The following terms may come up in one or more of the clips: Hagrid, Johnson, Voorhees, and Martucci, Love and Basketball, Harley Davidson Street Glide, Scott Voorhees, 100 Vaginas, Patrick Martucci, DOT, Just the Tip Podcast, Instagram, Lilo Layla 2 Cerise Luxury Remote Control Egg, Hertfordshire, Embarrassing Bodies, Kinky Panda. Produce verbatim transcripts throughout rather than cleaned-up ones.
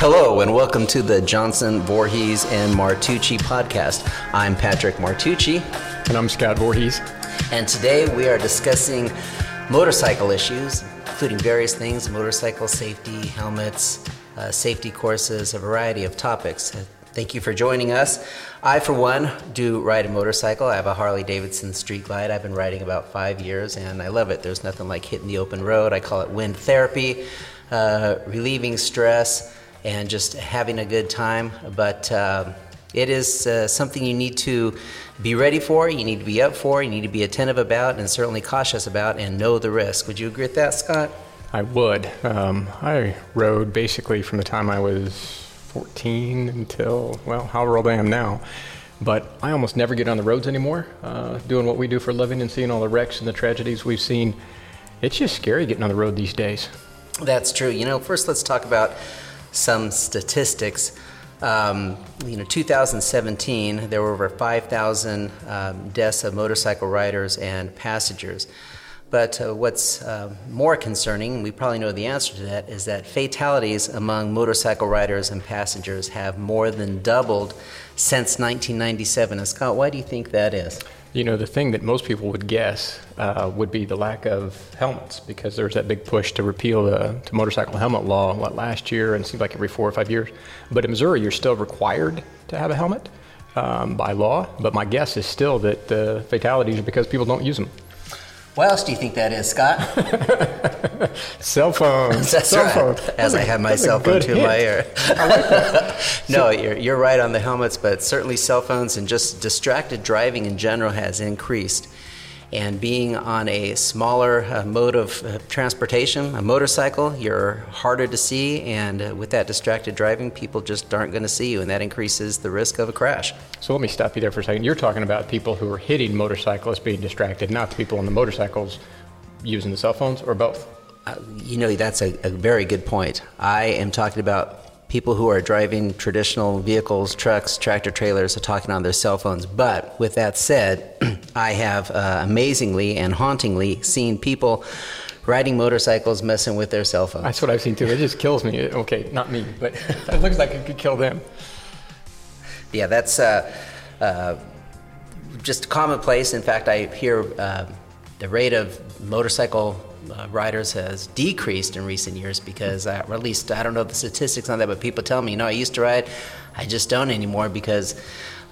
Hello and welcome to the Johnson, Voorhees, and Martucci podcast. I'm Patrick Martucci. And I'm Scott Voorhees. And today we are discussing motorcycle issues, including various things, motorcycle safety, helmets, uh, safety courses, a variety of topics. Thank you for joining us. I, for one, do ride a motorcycle. I have a Harley Davidson Street Glide. I've been riding about five years, and I love it. There's nothing like hitting the open road. I call it wind therapy, uh, relieving stress, and just having a good time. But um, it is uh, something you need to be ready for, you need to be up for, you need to be attentive about, and certainly cautious about, and know the risk. Would you agree with that, Scott? I would. Um, I rode basically from the time I was fourteen until, well, however old I am now. But I almost never get on the roads anymore. Uh, doing what we do for a living and seeing all the wrecks and the tragedies we've seen, it's just scary getting on the road these days. That's true. You know, first let's talk about some statistics. Um, you know, two thousand seventeen, there were over five thousand um, deaths of motorcycle riders and passengers. But uh, what's uh, more concerning, we probably know the answer to that, is that fatalities among motorcycle riders and passengers have more than doubled since nineteen ninety-seven. And Scott, why do you think that is? You know, the thing that most people would guess uh, would be the lack of helmets, because there's that big push to repeal the to motorcycle helmet law what, last year, and it seemed like every four or five years. But in Missouri, you're still required to have a helmet um, by law. But my guess is still that the fatalities are because people don't use them. What else do you think that is, Scott? Cell phones. That's cell right. Phone. As that's I have my cell phone to my ear. No, you're, you're right on the helmets, but certainly cell phones and just distracted driving in general has increased. And being on a smaller uh, mode of uh, transportation, a motorcycle, you're harder to see. And uh, with that distracted driving, people just aren't going to see you. And that increases the risk of a crash. So let me stop you there for a second. You're talking about people who are hitting motorcyclists being distracted, not the people on the motorcycles using the cell phones, or both? Uh, you know, that's a, a very good point. I am talking about people who are driving traditional vehicles, trucks, tractor trailers, are talking on their cell phones. But with that said, I have uh, amazingly and hauntingly seen people riding motorcycles, messing with their cell phones. That's what I've seen too. It just kills me. Okay, not me, but it looks like it could kill them. Yeah, that's uh, uh, just commonplace. In fact, I hear uh, the rate of motorcycle uh, riders has decreased in recent years because, I, or at least, I don't know the statistics on that, but people tell me, you know, I used to ride, I just don't anymore because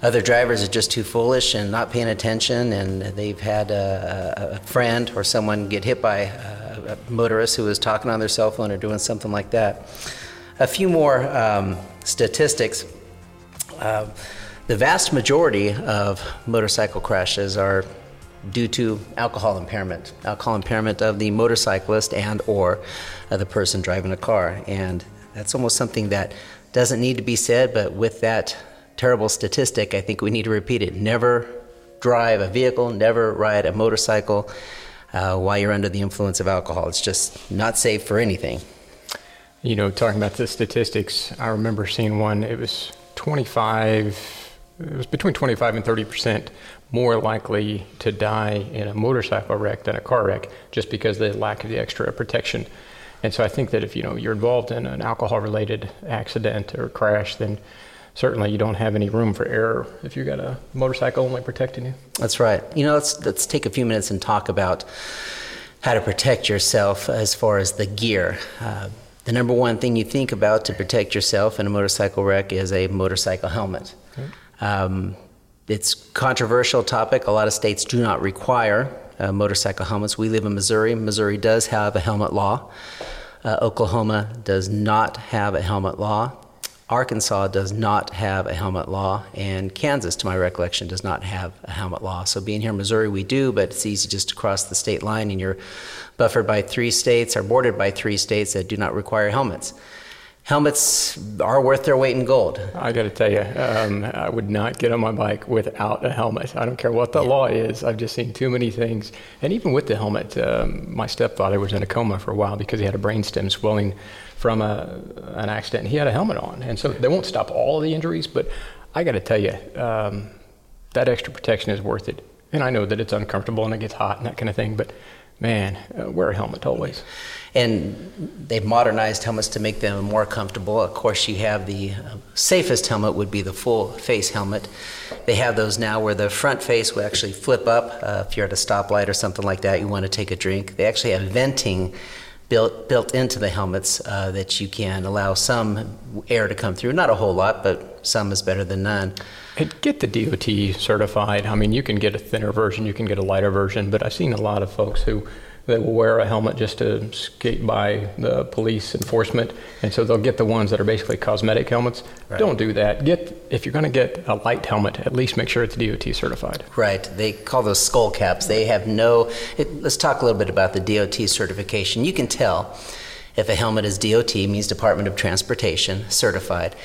other drivers are just too foolish and not paying attention, and they've had a, a friend or someone get hit by a, a motorist who was talking on their cell phone or doing something like that. A few more um, statistics. Uh, the vast majority of motorcycle crashes are due to alcohol impairment, alcohol impairment of the motorcyclist and or uh, the person driving a car. And that's almost something that doesn't need to be said, but with that terrible statistic, I think we need to repeat it. Never drive a vehicle, never ride a motorcycle uh, while you're under the influence of alcohol. It's just not safe for anything. You know, talking about the statistics, I remember seeing one, it was twenty-five, it was between twenty-five and thirty percent more likely to die in a motorcycle wreck than a car wreck, just because of the lack of the extra protection. And so I think that if, you know, you're involved in an alcohol-related accident or crash, then certainly you don't have any room for error if you got a motorcycle only protecting you. That's right. You know, let's let's take a few minutes and talk about how to protect yourself as far as the gear. Uh, The number one thing you think about to protect yourself in a motorcycle wreck is a motorcycle helmet. Okay. Um, it's a controversial topic. A lot of states do not require uh, motorcycle helmets. We live in Missouri. Missouri does have a helmet law. Uh, Oklahoma does not have a helmet law. Arkansas does not have a helmet law. And Kansas, to my recollection, does not have a helmet law. So being here in Missouri, we do, but it's easy just to cross the state line, and you're buffered by three states or bordered by three states that do not require helmets. Helmets are worth their weight in gold. I got to tell you, um, I would not get on my bike without a helmet. I don't care what the yeah. law is. I've just seen too many things. And even with the helmet, um, my stepfather was in a coma for a while because he had a brainstem swelling from a, an accident. He had a helmet on. And so they won't stop all of the injuries, but I got to tell you, um, that extra protection is worth it. And I know that it's uncomfortable and it gets hot and that kind of thing, but man, uh, wear a helmet always. And they've modernized helmets to make them more comfortable. Of course, you have the safest helmet would be the full face helmet. They have those now where the front face will actually flip up. Uh, if you're at a stoplight or something like that, you want to take a drink. They actually have venting built built into the helmets uh, that you can allow some air to come through. Not a whole lot, but some is better than none. And get the D O T certified. I mean, you can get a thinner version, you can get a lighter version, but I've seen a lot of folks who they will wear a helmet just to skate by the police enforcement, and so they'll get the ones that are basically cosmetic helmets. Right. Don't do that. Get if you're going to get a light helmet, at least make sure it's D O T certified. Right. They call those skull caps. They have no. It, let's talk a little bit about the D O T certification. You can tell if a helmet is D O T, means Department of Transportation certified.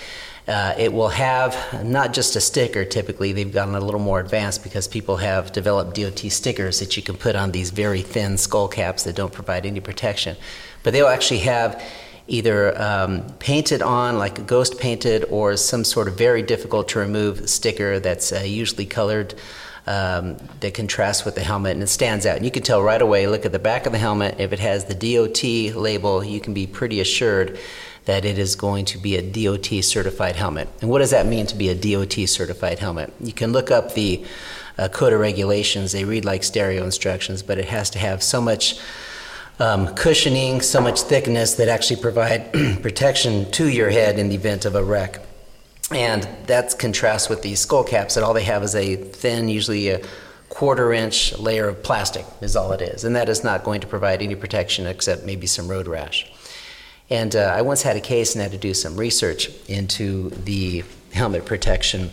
Uh, it will have not just a sticker. Typically, they've gotten a little more advanced because people have developed D O T stickers that you can put on these very thin skull caps that don't provide any protection. But they'll actually have either um, painted on, like a ghost painted, or some sort of very difficult to remove sticker that's uh, usually colored um, that contrasts with the helmet, and it stands out. And you can tell right away, look at the back of the helmet. If it has the D O T label, you can be pretty assured that it is going to be a D O T certified helmet. And what does that mean to be a D O T certified helmet? You can look up the uh, code of regulations. They read like stereo instructions, but it has to have so much um, cushioning, so much thickness that actually provide protection to your head in the event of a wreck. And that contrasts with these skull caps that all they have is a thin, usually a quarter inch layer of plastic is all it is. And that is not going to provide any protection except maybe some road rash. And uh, I once had a case and had to do some research into the helmet protection.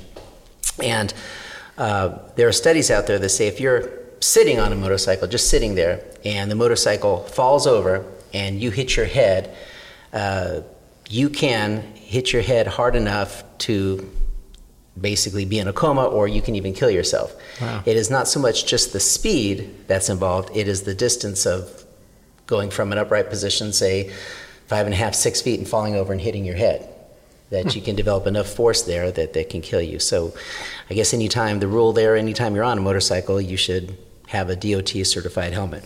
And uh, there are studies out there that say if you're sitting on a motorcycle, just sitting there, and the motorcycle falls over and you hit your head, uh, you can hit your head hard enough to basically be in a coma, or you can even kill yourself. Wow. It is not so much just the speed that's involved, it is the distance of going from an upright position, say, five and a half, six feet and falling over and hitting your head, that you can develop enough force there that that can kill you. So I guess anytime, the rule there, anytime you're on a motorcycle, you should have a D O T certified helmet.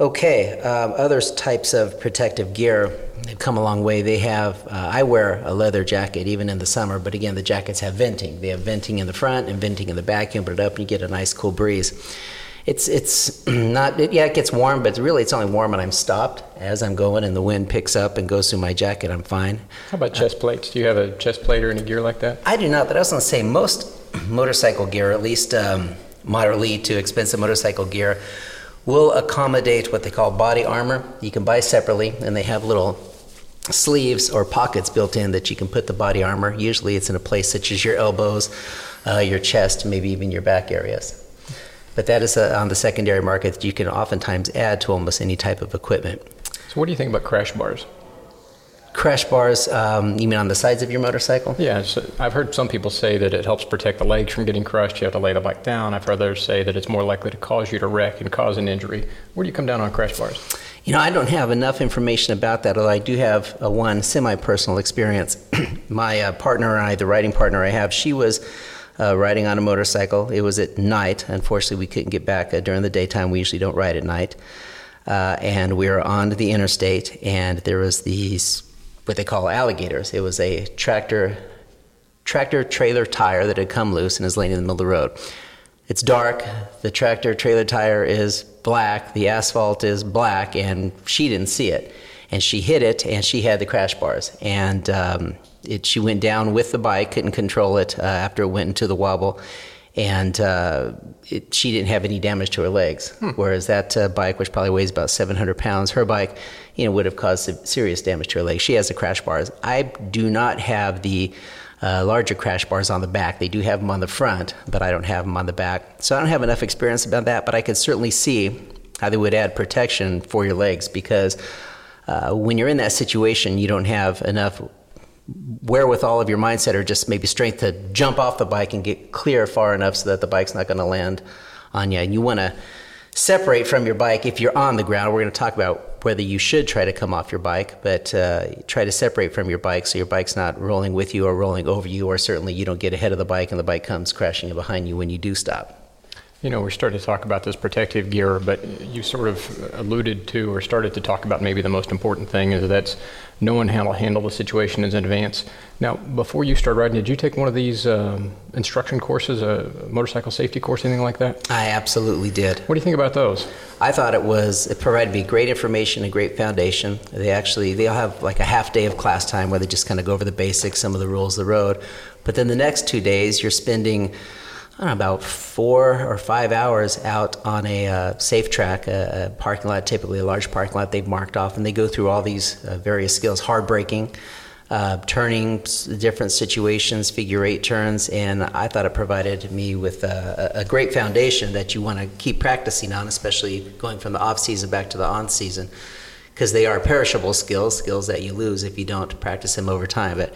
Okay, um, other types of protective gear have come a long way. They have, uh, I wear a leather jacket even in the summer, but again, the jackets have venting. They have venting in the front and venting in the back. You open it up and you get a nice cool breeze. It's it's not, it, yeah, it gets warm, but really it's only warm when I'm stopped. As I'm going and the wind picks up and goes through my jacket, I'm fine. How about chest plates? Do you have a chest plate or any gear like that? I do not, but I was going to say most motorcycle gear, at least um, moderately to expensive motorcycle gear, will accommodate what they call body armor. You can buy separately, and they have little sleeves or pockets built in that you can put the body armor. Usually it's in a place such as your elbows, uh, your chest, maybe even your back areas. But that is a, on the secondary market that you can oftentimes add to almost any type of equipment. So what do you think about crash bars? Crash bars, um, you mean on the sides of your motorcycle? Yeah, so I've heard some people say that it helps protect the legs from getting crushed. You have to lay the bike down. I've heard others say that it's more likely to cause you to wreck and cause an injury. Where do you come down on crash bars? You know, I don't have enough information about that, although I do have a one semi-personal experience. My uh, partner and I, the riding partner I have, she was Uh, riding on a motorcycle. It was at night. Unfortunately, we couldn't get back uh, during the daytime. We usually don't ride at night. Uh, and we were on the interstate, and there was these, what they call alligators. It was a tractor tractor trailer tire that had come loose and is laying in the middle of the road. It's dark. The tractor trailer tire is black. The asphalt is black, and she didn't see it. And she hit it, and she had the crash bars. And um, it, she went down with the bike, couldn't control it uh, after it went into the wobble. And uh, it, she didn't have any damage to her legs, hmm. whereas that uh, bike, which probably weighs about seven hundred pounds, her bike, you know, would have caused serious damage to her legs. She has the crash bars. I do not have the uh, larger crash bars on the back. They do have them on the front, but I don't have them on the back. So I don't have enough experience about that, but I could certainly see how they would add protection for your legs, because Uh, when you're in that situation, you don't have enough wherewithal of your mindset or just maybe strength to jump off the bike and get clear far enough so that the bike's not going to land on you. And you want to separate from your bike if you're on the ground. We're going to talk about whether you should try to come off your bike, but uh, try to separate from your bike so your bike's not rolling with you or rolling over you, or certainly you don't get ahead of the bike and the bike comes crashing behind you when you do stop. you know, we started to talk about this protective gear, but you sort of alluded to or started to talk about maybe the most important thing is that's knowing how to handle the situation in advance. Now, before you started riding, did you take one of these um, instruction courses, a motorcycle safety course, anything like that? I absolutely did. What do you think about those? I thought it was, it provided me great information, a great foundation. They actually, they'll have like a half day of class time where they just kind of go over the basics, some of the rules of the road. But then the next two days, you're spending I don't know, about four or five hours out on a uh, safe track, a, a parking lot, typically a large parking lot they've marked off, and they go through all these uh, various skills, hard braking, uh, turning, different situations, figure eight turns, and I thought it provided me with a, a great foundation that you want to keep practicing on, especially going from the off-season back to the on-season, because they are perishable skills, skills that you lose if you don't practice them over time. But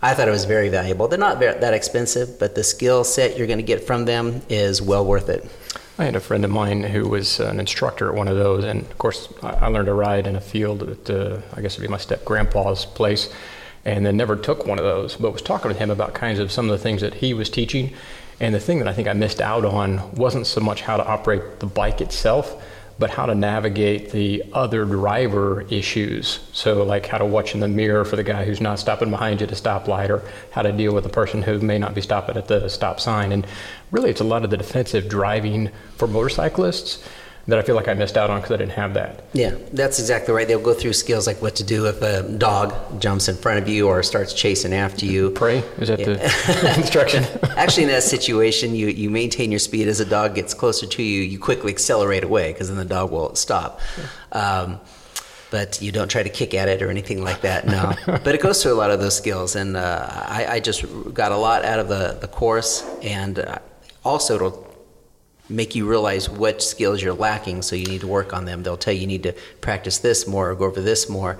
I thought it was very valuable. They're not very, that expensive, but the skill set you're going to get from them is well worth it. I had a friend of mine who was an instructor at one of those, and of course I learned to ride in a field at, uh, I guess it would be my step-grandpa's place, and then never took one of those, but was talking with him about kinds of some of the things that he was teaching, and the thing that I think I missed out on wasn't so much how to operate the bike itself, but how to navigate the other driver issues. So like how to watch in the mirror for the guy who's not stopping behind you at a stoplight, or how to deal with a person who may not be stopping at the stop sign. And really it's a lot of the defensive driving for motorcyclists that I feel like I missed out on because I didn't have that. Yeah, that's exactly right. They'll go through skills like what to do if a dog jumps in front of you or starts chasing after you. Pray? Is that yeah. the instruction? Actually, in that situation, you, you maintain your speed. As a dog gets closer to you, you quickly accelerate away because then the dog will stop. Yeah. Um, but you don't try to kick at it or anything like that, no. But it goes through a lot of those skills. And uh, I, I just got a lot out of the, the course. And uh, also, it'll make you realize what skills you're lacking, so you need to work on them. They'll tell you you need to practice this more or go over this more,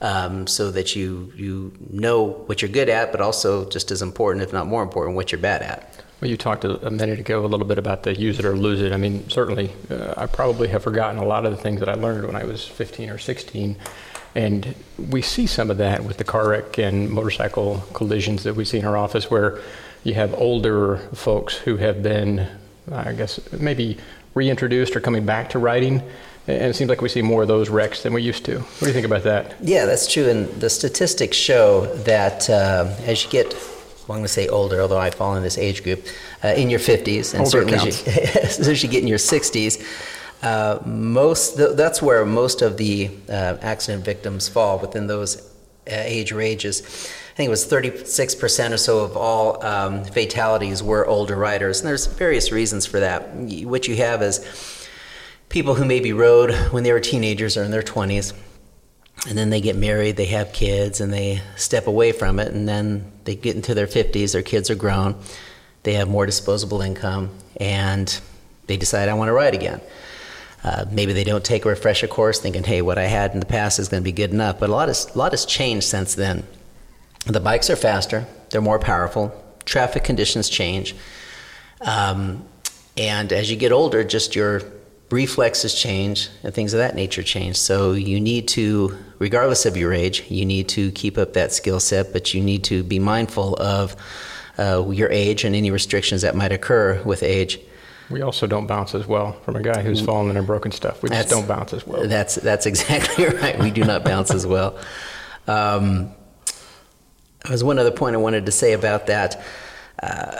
um, so that you you know what you're good at, but also just as important, if not more important, what you're bad at. Well, you talked a minute ago a little bit about the use it or lose it. I mean, certainly, uh, I probably have forgotten a lot of the things that I learned when I was fifteen or sixteen. And we see some of that with the car wreck and motorcycle collisions that we see in our office, where you have older folks who have been, I guess, maybe reintroduced or coming back to riding. And it seems like we see more of those wrecks than we used to. What do you think about that? Yeah, that's true. And the statistics show that uh, as you get, well, I'm going to say older, although I fall in this age group, uh, in your fifties. And older certainly counts. As, you, as you get in your sixties, uh, most th- that's where most of the uh, accident victims fall, within those uh, age ranges. I think it was thirty-six percent or so of all um, fatalities were older riders. And there's various reasons for that. What you have is people who maybe rode when they were teenagers or in their twenties, and then they get married, they have kids, and they step away from it, and then they get into their fifties, their kids are grown, they have more disposable income, and they decide, I want to ride again. Uh, maybe they don't take a refresher course thinking, hey, what I had in the past is going to be good enough. But a lot has, a lot has changed since then. The bikes are faster, they're more powerful, traffic conditions change, um, and as you get older, just your reflexes change and things of that nature change. So you need to, regardless of your age, you need to keep up that skill set, but you need to be mindful of uh, your age and any restrictions that might occur with age. We also don't bounce as well from a guy who's fallen in and broken stuff. We that's, just don't bounce as well. That's, that's exactly right. We do not bounce as well. Um, There's one other point I wanted to say about that. Uh,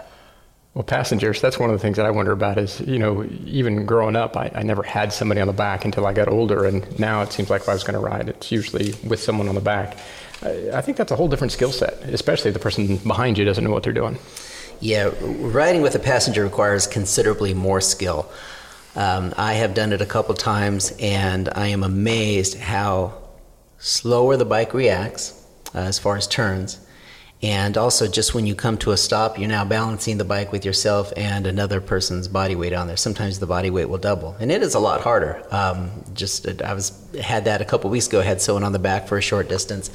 well, passengers, that's one of the things that I wonder about is, you know, even growing up, I, I never had somebody on the back until I got older. And now it seems like if I was going to ride, it's usually with someone on the back. I, I think that's a whole different skill set, especially if the person behind you doesn't know what they're doing. Yeah, riding with a passenger requires considerably more skill. Um, I have done it a couple times, and I am amazed how slower the bike reacts uh, as far as turns. And also, just when you come to a stop, you're now balancing the bike with yourself and another person's body weight on there. Sometimes the body weight will double, and it is a lot harder. Um, just I was had that a couple weeks ago. I had someone on the back for a short distance,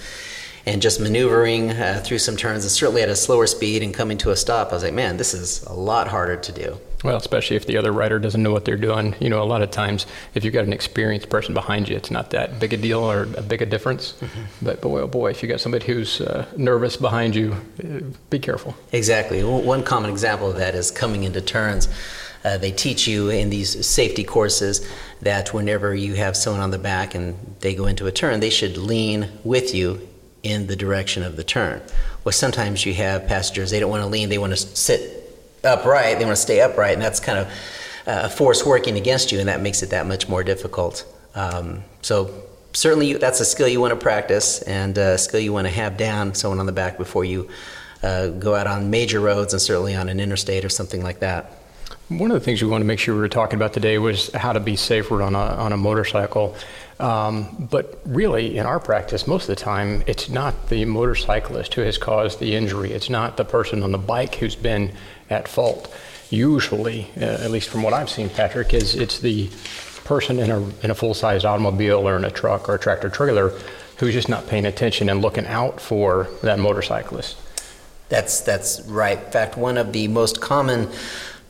and just maneuvering uh, through some turns, and certainly at a slower speed and coming to a stop, I was like, man, this is a lot harder to do. Well, especially if the other rider doesn't know what they're doing. You know, a lot of times, if you've got an experienced person behind you, it's not that big a deal or a big a difference. Mm-hmm. But boy, oh boy, if you got somebody who's uh, nervous behind you, uh, be careful. Exactly. One common example of that is coming into turns. Uh, they teach you in these safety courses that whenever you have someone on the back and they go into a turn, they should lean with you in the direction of the turn. Well, sometimes you have passengers, they don't want to lean, they want to sit upright, they want to stay upright, and that's kind of a force working against you, and that makes it that much more difficult. Um, so certainly that's a skill you want to practice and a skill you want to have down, someone on the back, before you uh, go out on major roads and certainly on an interstate or something like that. One of the things we wanted to make sure we were talking about today was how to be safer on a on a motorcycle. Um, but really, in our practice, most of the time, it's not the motorcyclist who has caused the injury. It's not the person on the bike who's been at fault. Usually, uh, at least from what I've seen, Patrick, is it's the person in a in a full-sized automobile or in a truck or a tractor-trailer who's just not paying attention and looking out for that motorcyclist. That's that's right. In fact, one of the most common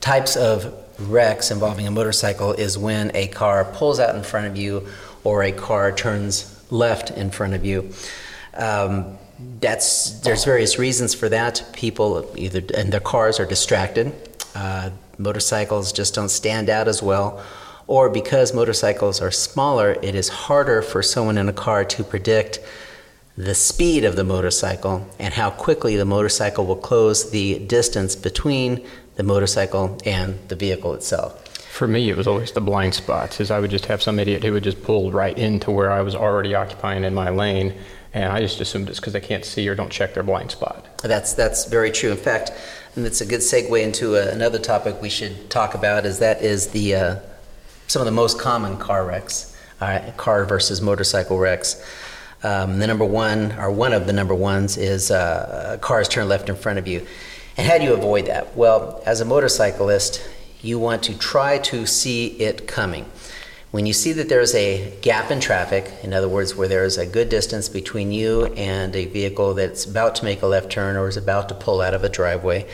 types of wrecks involving a motorcycle is when a car pulls out in front of you or a car turns left in front of you. Um, that's there's various reasons for that. People either and their cars are distracted. Uh, motorcycles just don't stand out as well. Or because motorcycles are smaller, it is harder for someone in a car to predict the speed of the motorcycle and how quickly the motorcycle will close the distance between the motorcycle and the vehicle itself. For me, it was always the blind spots, is I would just have some idiot who would just pull right into where I was already occupying in my lane, and I just assumed it's because they can't see or don't check their blind spot. That's that's very true. In fact, and it's a good segue into a, another topic we should talk about, is that is the uh, some of the most common car wrecks, uh, car versus motorcycle wrecks. Um, the number one, or one of the number ones, is uh, cars turn left in front of you. And how do you avoid that? Well, as a motorcyclist, you want to try to see it coming. When you see that there is a gap in traffic, in other words, where there is a good distance between you and a vehicle that's about to make a left turn or is about to pull out of a driveway,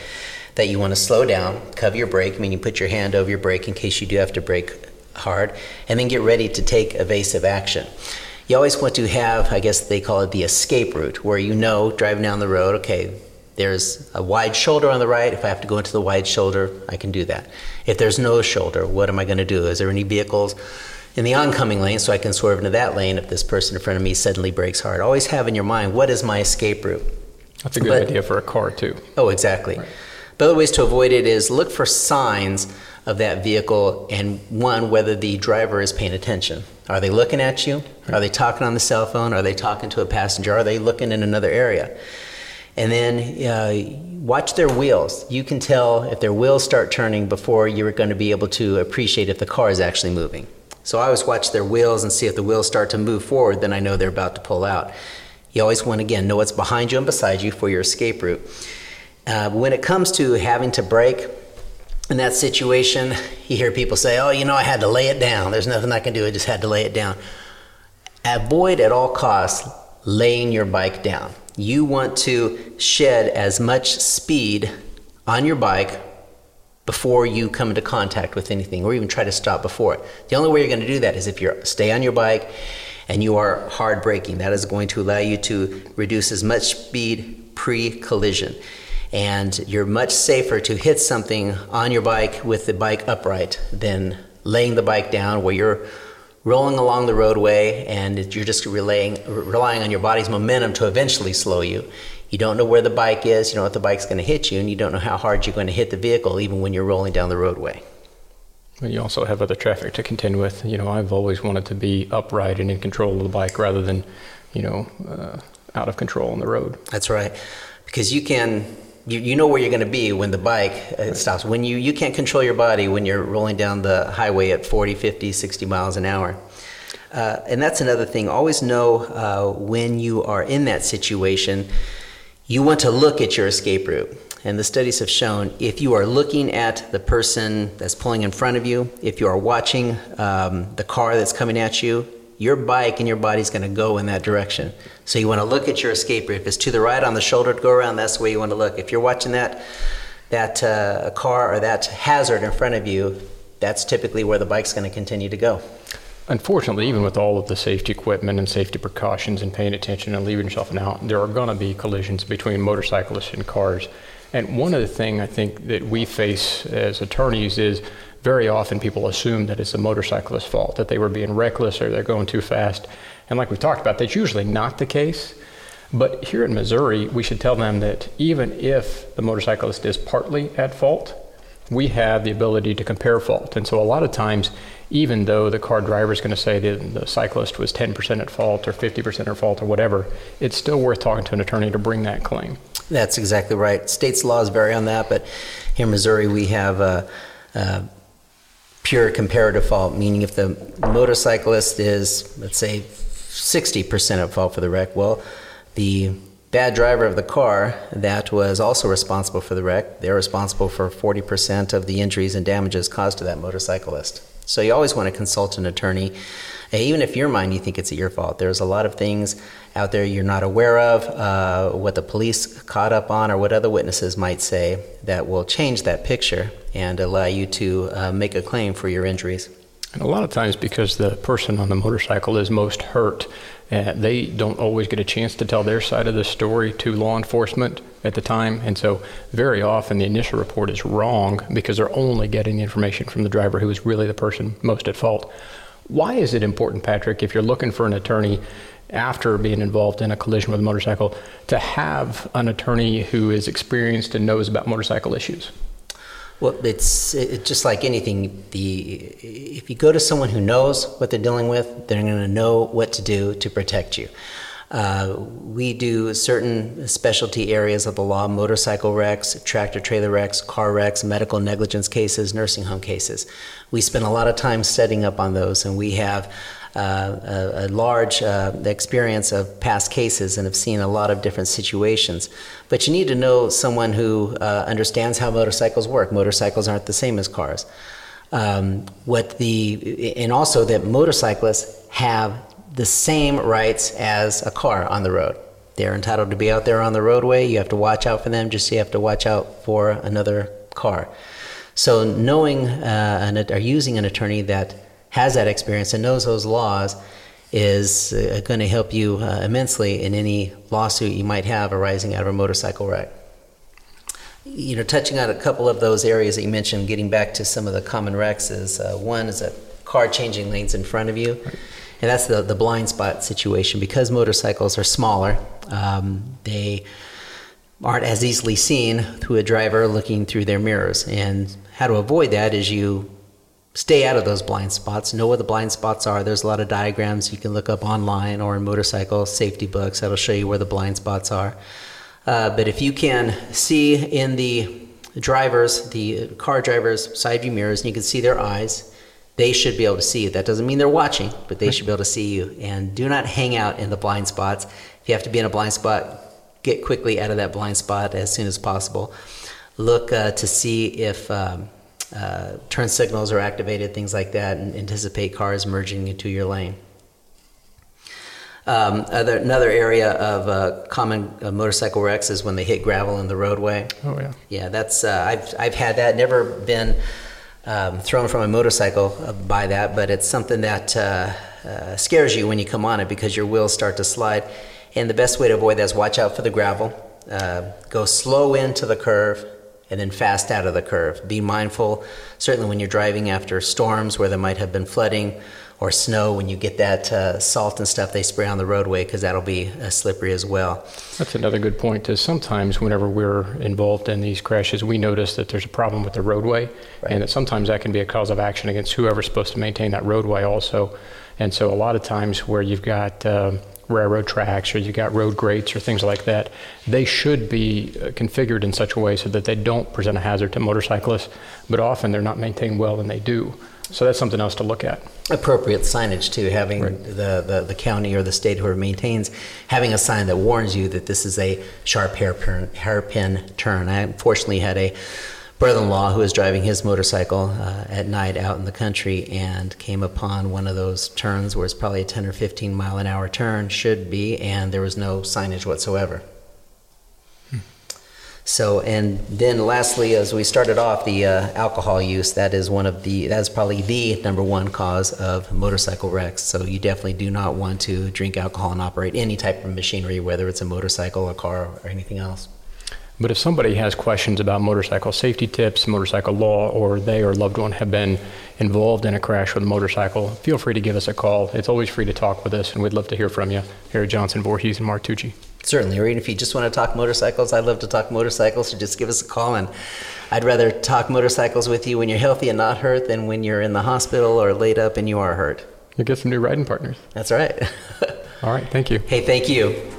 that you want to slow down, cover your brake, meaning put your hand over your brake in case you do have to brake hard, and then get ready to take evasive action. You always want to have, I guess they call it the escape route, where you know, driving down the road, okay, there's a wide shoulder on the right. If I have to go into the wide shoulder, I can do that. If there's no shoulder, what am I going to do? Is there any vehicles in the oncoming lane so I can swerve into that lane if this person in front of me suddenly brakes hard? Always have in your mind, what is my escape route? That's a good but, idea for a car too. Oh, exactly. Right. But other ways to avoid it is look for signs of that vehicle and one, whether the driver is paying attention. Are they looking at you? Are they talking on the cell phone? Are they talking to a passenger? Are they looking in another area? And then uh, watch their wheels. You can tell if their wheels start turning before you're going to be able to appreciate if the car is actually moving. So I always watch their wheels and see if the wheels start to move forward, then I know they're about to pull out. You always want to, again, know what's behind you and beside you for your escape route. Uh, when it comes to having to brake, in that situation, you hear people say, oh, you know, I had to lay it down. There's nothing I can do. I just had to lay it down. Avoid at all costs laying your bike down. You want to shed as much speed on your bike before you come into contact with anything or even try to stop before it. The only way you're going to do that is if you stay on your bike and you are hard braking. That is going to allow you to reduce as much speed pre-collision. And you're much safer to hit something on your bike with the bike upright than laying the bike down where you're rolling along the roadway and you're just relaying, relying on your body's momentum to eventually slow you. You don't know where the bike is, you don't know if the bike's going to hit you, and you don't know how hard you're going to hit the vehicle even when you're rolling down the roadway. And you also have other traffic to contend with. You know, I've always wanted to be upright and in control of the bike rather than, you know, uh, out of control on the road. That's right. Because you can, you, you know where you're going to be when the bike uh, right. stops. When you, you can't control your body when you're rolling down the highway at forty, fifty, sixty miles an hour. Uh, and that's another thing. Always know uh, when you are in that situation, you want to look at your escape route. And the studies have shown if you are looking at the person that's pulling in front of you, if you are watching um, the car that's coming at you, your bike and your body's going to go in that direction. So you want to look at your escape route. If it's to the right on the shoulder to go around, that's the way you want to look. If you're watching that that uh, car or that hazard in front of you, that's typically where the bike's going to continue to go. unfortunately, even with all of the safety equipment and safety precautions and paying attention and leaving yourself an out, there are going to be collisions between motorcyclists and cars. And one other thing I think that we face as attorneys is very often people assume that it's the motorcyclist's fault, that they were being reckless or they're going too fast. And like we talked about, that's usually not the case. But here in Missouri, we should tell them that even if the motorcyclist is partly at fault, we have the ability to compare fault. And so a lot of times, even though the car driver is going to say that the cyclist was ten percent at fault or fifty percent at fault or whatever, it's still worth talking to an attorney to bring that claim. That's exactly right. States' laws vary on that, but here in Missouri, we have a, a pure comparative fault, meaning if the motorcyclist is, let's say, sixty percent at fault for the wreck, well, the bad driver of the car that was also responsible for the wreck, they're responsible for forty percent of the injuries and damages caused to that motorcyclist. So you always want to consult an attorney. Even if you're mine, you think it's your fault. There's a lot of things out there you're not aware of, uh, what the police caught up on or what other witnesses might say that will change that picture and allow you to uh, make a claim for your injuries. And a lot of times because the person on the motorcycle is most hurt, uh, they don't always get a chance to tell their side of the story to law enforcement at the time. And so very often the initial report is wrong because they're only getting the information from the driver who is really the person most at fault. Why is it important, Patrick, if you're looking for an attorney after being involved in a collision with a motorcycle, to have an attorney who is experienced and knows about motorcycle issues? Well, it's, it's just like anything. The if you go to someone who knows what they're dealing with, they're going to know what to do to protect you. Uh, we do certain specialty areas of the law: motorcycle wrecks, tractor trailer wrecks, car wrecks, medical negligence cases, nursing home cases. We spend a lot of time setting up on those, and we have uh, a, a large uh, experience of past cases and have seen a lot of different situations. But you need to know someone who uh, understands how motorcycles work. Motorcycles aren't the same as cars. Um, what the and also that motorcyclists have the same rights as a car on the road. They're entitled to be out there on the roadway. You have to watch out for them, just so you have to watch out for another car. So knowing uh, an, or using an attorney that has that experience and knows those laws is uh, going to help you uh, immensely in any lawsuit you might have arising out of a motorcycle wreck. You know, touching on a couple of those areas that you mentioned, getting back to some of the common wrecks is uh, one is a car changing lanes in front of you. And that's the, the blind spot situation. Because motorcycles are smaller, um, they aren't as easily seen through a driver looking through their mirrors. And how to avoid that is you stay out of those blind spots, know what the blind spots are. There's a lot of diagrams you can look up online or in motorcycle safety books that'll show you where the blind spots are. Uh, but if you can see in the drivers, the car driver's side view mirrors, and you can see their eyes, they should be able to see you. That doesn't mean they're watching, but they should be able to see you. And do not hang out in the blind spots. If you have to be in a blind spot, get quickly out of that blind spot as soon as possible. Look uh, to see if um, uh, turn signals are activated, things like that, and anticipate cars merging into your lane. Um, other, another area of uh, common uh, motorcycle wrecks is when they hit gravel in the roadway. Oh, yeah. Yeah, that's uh, I've I've had that. Never been Um, thrown from a motorcycle by that, but it's something that uh, uh, scares you when you come on it because your wheels start to slide. And the best way to avoid that is watch out for the gravel. Uh, go slow into the curve and then fast out of the curve. Be mindful, certainly when you're driving after storms where there might have been flooding or snow, when you get that uh, salt and stuff they spray on the roadway, because that'll be uh, slippery as well. That's another good point, is sometimes whenever we're involved in these crashes, we notice that there's a problem with the roadway, right, and that sometimes that can be a cause of action against whoever's supposed to maintain that roadway also. And so a lot of times where you've got um, railroad tracks or you got road grates or things like that, they should be configured in such a way so that they don't present a hazard to motorcyclists, but often they're not maintained well and they do. So that's something else to look at. Appropriate signage too, having right. the, the, the county or the state whoever maintains, having a sign that warns you that this is a sharp hairpin, hairpin turn. I unfortunately had a brother-in-law who was driving his motorcycle uh, at night out in the country and came upon one of those turns where it's probably a ten or fifteen mile an hour turn, should be, and there was no signage whatsoever. Hmm. So, and then lastly, as we started off, the uh, alcohol use, that is one of the, that's probably the number one cause of motorcycle wrecks. So you definitely do not want to drink alcohol and operate any type of machinery, whether it's a motorcycle, a car, or anything else. But if somebody has questions about motorcycle safety tips, motorcycle law, or they or loved one have been involved in a crash with a motorcycle, feel free to give us a call. It's always free to talk with us, and we'd love to hear from you here at Johnson, Voorhees, and Martucci. Certainly, or even if you just want to talk motorcycles, I'd love to talk motorcycles, so just give us a call. And I'd rather talk motorcycles with you when you're healthy and not hurt than when you're in the hospital or laid up and you are hurt. You'll get some new riding partners. That's right. All right, thank you. Hey, thank you.